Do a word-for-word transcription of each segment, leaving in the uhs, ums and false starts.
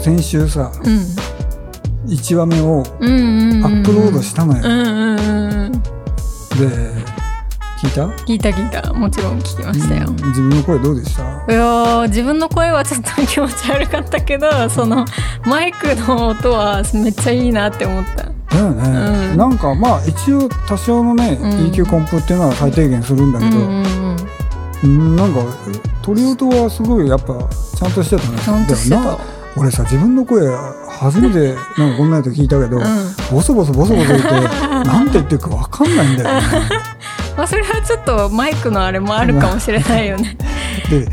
先週さ、うん、いちわめをアップロードしたのよ、うんうんうん、で聞いた聞いた聞いたもちろん聞きましたよ、うん、自分の声どうでした？いや自分の声はちょっと気持ち悪かったけど、そのマイクの音はめっちゃいいなって思った。だよね、うん、なんかまあ一応多少のね、うん、イーキュー コンプっていうのは最低限するんだけど、うんうん、なんか取り音はすごいやっぱちゃんとしてたね。ちゃんとしてた。俺さ自分の声初めてなんかこんなやつ聞いたけど、うん、ボソボソボソボソ言ってなんて言ってるか分かんないんだよねまあそれはちょっとマイクのあれもあるかもしれないよねで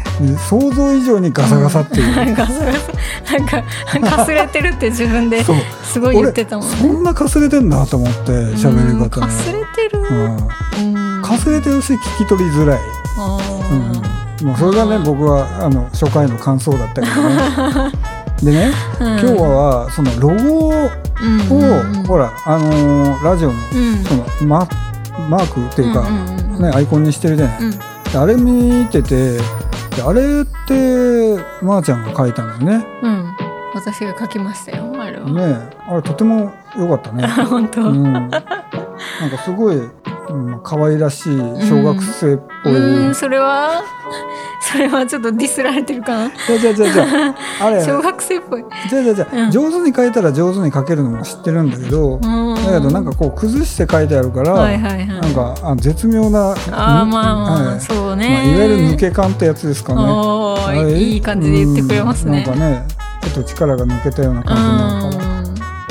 想像以上にガサガサっていう、うん、ガサガサなんかかすれてるって自分ですごい言ってたもんね。そんなかすれてんだと思って喋り方、うん、かすれてる、うん、かすれてるし聞き取りづらい。あ、うん、もうそれがね僕はあの初回の感想だったけどねでね、うん、今日はそのロゴを、うんうんうん、ほらあのー、ラジオ の,、うん、その マ, マークっていうか、うんうんうんね、アイコンにしてるじゃない、うん、あれ見てて、あれってまーちゃんが描いたんだよね。うん、私が描きましたよあれは。ね、あれとても良かったね。本当、うん。なんかすごい、うん、可愛らしい小学生っぽい。うん、うんそれはそれはちょっとディスられてるかな。じゃじゃじゃあれ小学生っぽい。じゃじゃじゃ、うん、上手に描いたら上手に描けるのも知ってるんだけど、うん、だけどなんかこう崩して描いてあるから、はいはいはい、なんかあ絶妙なあ、まあまあはい、そうね、まあ、いわゆる抜け感ってやつですかね。おいい感じで言ってくれますね。うん、なんかねちょっと力が抜けたような感じなのかな。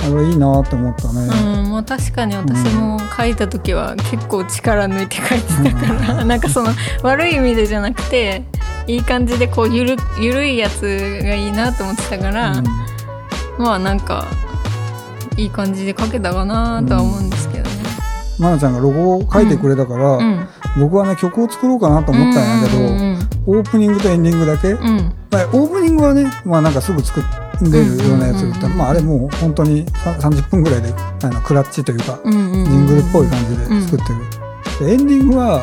あれいいなと思ったね。うん、まあ、確かに私も書いた時は結構力抜いて書いてたから、うん、なんかその悪い意味でじゃなくていい感じでこうゆる、ゆるいやつがいいなと思ってたから、うん、まあなんかいい感じで書けたかなとは思うんですけどね。うん、まなちゃんがロゴを書いてくれたから、うん、僕はね曲を作ろうかなと思ったんだけど、うんうんうん、オープニングとエンディングだけ、うん、まあ、オープニングはね、まあ、なんかすぐ作って出るようなやつだったら、うんうんうん、まあ、あれもう本当にさんじゅっぷんぐらいであのクラッチというか、うんうんうんうん、ジングルっぽい感じで作ってる、うん、でエンディングは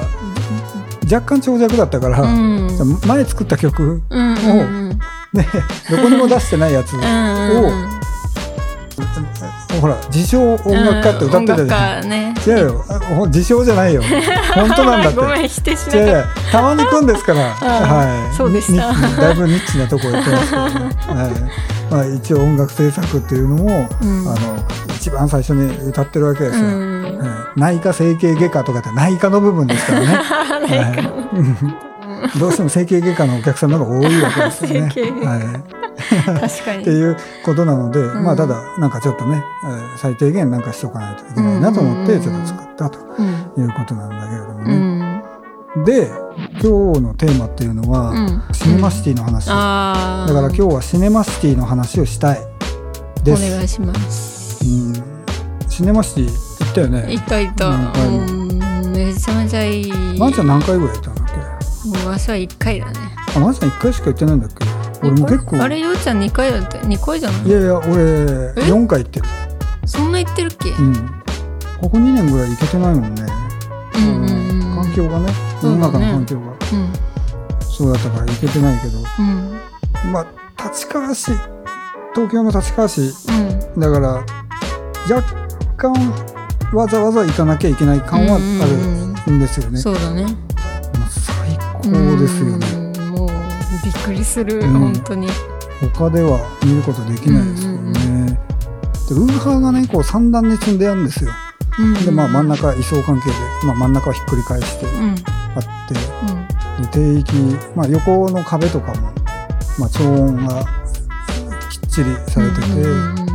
若干長尺だったから、うん、前作った曲を、うんうんうん、でどこにも出してないやつをほら自称音楽家って歌ってたじゃん、ね、違うよ自称じゃないよ本当なんだってごめん否定しなかった。違う違うたまに来るんですから、はい、そうでしただいぶニッチなとこやってますけどね、はいまあ、一応音楽制作っていうのを、うん、あの一番最初に歌ってるわけですよ、うんはい、内科整形外科とかって内科の部分ですからね、はい、どうしても整形外科のお客さんの方が多いわけですよね確かにっていうことなので、うん、まあただなんかちょっとね、えー、最低限なんかしとかないといけないなと思ってちょっと作ったということなんだけれどもね、うんうん、で今日のテーマっていうのは、うん、シネマシティの話、うん、だから今日はシネマシティの話をしたいです。お願いします、うん、シネマシティ行ったよね。行った行った、うん、めちゃめちゃいい。まーちゃん何回ぐらい行ったんだっけ？私はいっかいだね。あ、まーちゃんいっかいしか行ってないんだっけ？俺も結構あれようちゃんにかいだってにかいじゃない？いやいや俺よんかい行ってる。そんな行ってるっけ？うん、ここにねんぐらい行けてないもんね、うんうんうん、環境がね世の中の環境が、ねうん、そうだったから行けてないけど、うん、まあ立川市東京の立川市、うん、だから若干わざわざ行かなきゃいけない感はあるんですよね、うんうん、そうだね、まあ、最高ですよね、うんびっくりする、うん、本当に他では見ることできないですよね、うんうん、でウーハーがねこう三段に積んであるんですよ、うんうん、でまあ真ん中位相関係で、まあ、真ん中をひっくり返してあって、うん、で定域、まあ、横の壁とかも、まあ、調音がきっちりされてて、うんうん、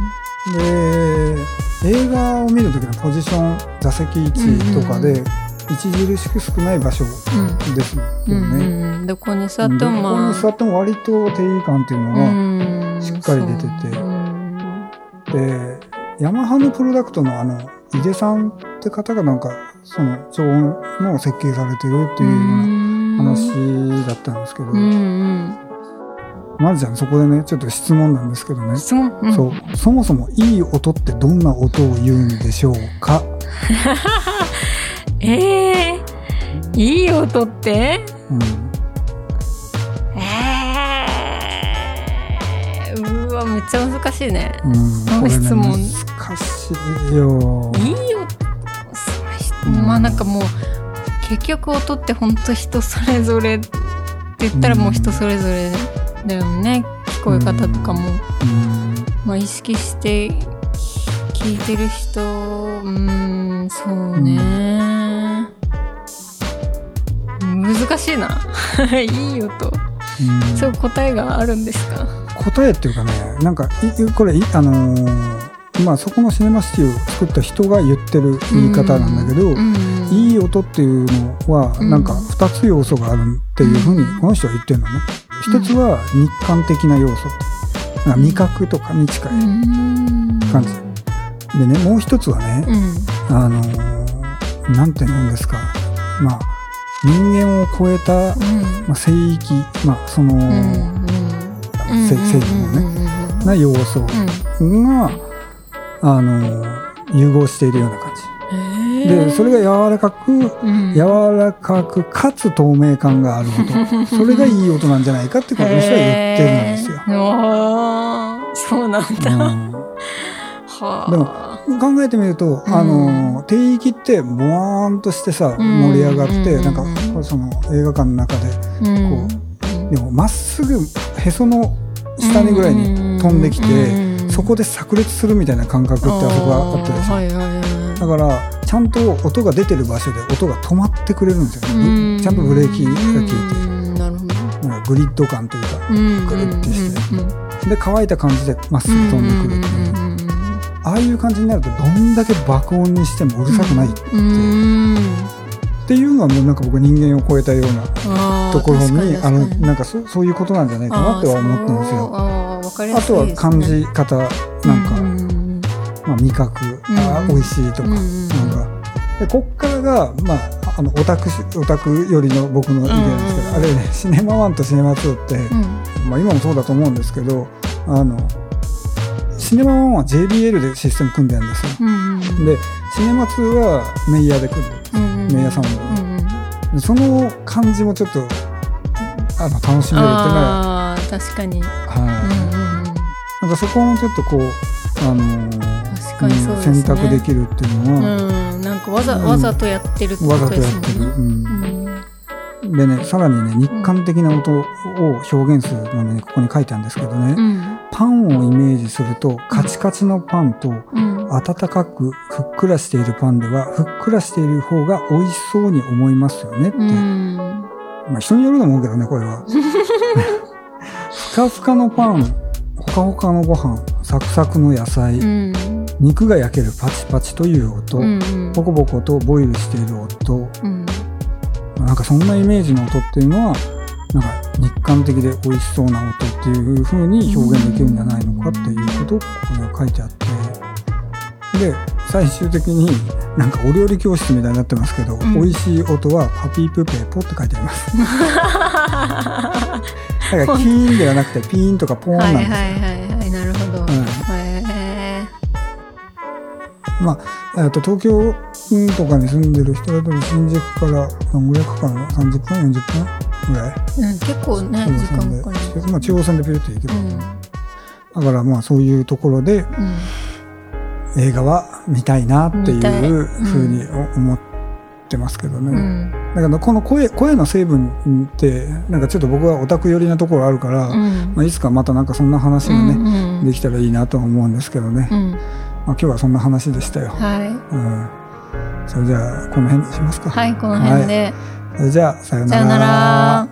で映画を見るときのポジション座席位置とかで、うんうん著しく少ない場所ですよね、うんうんうん、どこに座っても、まあ、どこに座っても割と定位感っていうのがしっかり出てて、うん、でヤマハのプロダクトのあの井出さんって方がなんかその超音の設計されてるっていうような話だったんですけど、うんうん、まずじゃんそこでねちょっと質問なんですけどね、うん、そうそもそもいい音ってどんな音を言うんでしょうかえー、いい音って、うん、えー、うわ、めっちゃ難しいね。うん、その質問、ね、難しいよ。いいよ。その、まあなんかもう結局音って本当人それぞれって言ったらもう人それぞれだよね。聞こえ方とかも、まあ、意識して聞いてる人、うん、そうね。難しいな。いい音。うん、そう、答えがあるんですか？答えっていうかね、なんかこれあのー、まあそこのシネマシティを作った人が言ってる言い方なんだけど、うんうん、いい音っていうのはなんかふたつ要素があるっていうふうにこの人は言ってるのね。ひとつは日感的な要素、なんか味覚とかに近い感じでね、もう一つはね、うん、あのー、なんて言うんですか、まあ人間を超えた、うん、まあ、聖域、まあ、その、うんうん、聖域のね、うんうん、な要素が、うん、あの融合しているような感じ、えー、でそれが柔らかく、うん、柔らかくかつ透明感がある音、それがいい音なんじゃないかってことを私は言ってるんですよ、えー、そうなんだ、うん、はあ。でも考えてみると、うん、あの低域ってボーンとしてさ、うん、盛り上がって、うん、なんかその映画館の中でこう、うん、でもまっすぐへその下にぐらいに飛んできて、うん、そこで炸裂するみたいな感覚ってあそこがあったでしょ、はいはいはい、だからちゃんと音が出てる場所で音が止まってくれるんですよね、うん、ちゃんとブレーキが効いて、うん、なるほど、なんかグリッド感というか、うん、グリッてして、うん、で乾いた感じでまっすぐ飛んでくるっていう、うん、ああいう感じになるとどんだけ爆音にしてもうるさくないって、うん、っていうのはもうなんか僕人間を超えたようなところにあのなんか そ, そういうことなんじゃないかなとは思ってますよ。 あ, あ, 分かりやすいですね。あとは感じ方なんか、まあ、味覚、あ、美味しいとか、うん、なんかでこっからが、まあ、あのオタクオタクよりの僕の意見ですけど、あれね、シネマワンとシネマツーって、うん、まあ、今もそうだと思うんですけど、あのシネマワンは ジェイビーエル でシステム組んでるんですよ、うんうん、でシネマツーはメイヤーで組んでる、うんうん、メイヤーさんも、うんうん、その感じもちょっとあの楽しめるっていうのは、あ、確かに、はい、うんうん、なんかそこもちょっとこう、あのー、確かにそうですね、選択できるっていうのは、うん、なんかわざ、うん、わざとやってるってことですね、わざとやってる、うんうん、でね、さらにね、日韓的な音を表現するのにここに書いてあるんですけどね、うん、パンをイメージするとカチカチのパンと、うん、温かくふっくらしているパンではふっくらしている方が美味しそうに思いますよねって、うん、まあ、人によると思うけどね、これは。ふかふかのパン、ほかほかのご飯、サクサクの野菜、うん、肉が焼けるパチパチという音、うん、ボコボコとボイルしている音、うん、なんかそんなイメージの音っていうのはなんか日韓的で美味しそうな音っていう風に表現できるんじゃないのかっていうことをここに書いてあって、で最終的になんかお料理教室みたいになってますけど、うん、美味しい音はパピープペポって書いてあります。だからキーンではなくてピーンとかポーンなんですよ。はいはいはい、はい、なるほど、うん、へー、まあ、あと東京とかに住んでる人だと新宿から何ぐらいかかるの、さんじゅっぷんよんじゅっぷんぐらい、うん、結構ね時間かかる、まあ、中央線でピュッと行けば、うん、だからまあそういうところで、うん、映画は見たいなっていうふうに思ってますけどね、うん、だからこの声、声の成分ってなんかちょっと僕はオタク寄りなところあるから、うん、まあ、いつかまたなんかそんな話がね、うんうん、できたらいいなと思うんですけどね、うん、まあ、今日はそんな話でしたよ、はい、うん、それじゃあこの辺にしますか。はい、この辺で、はい、じゃあさよなら。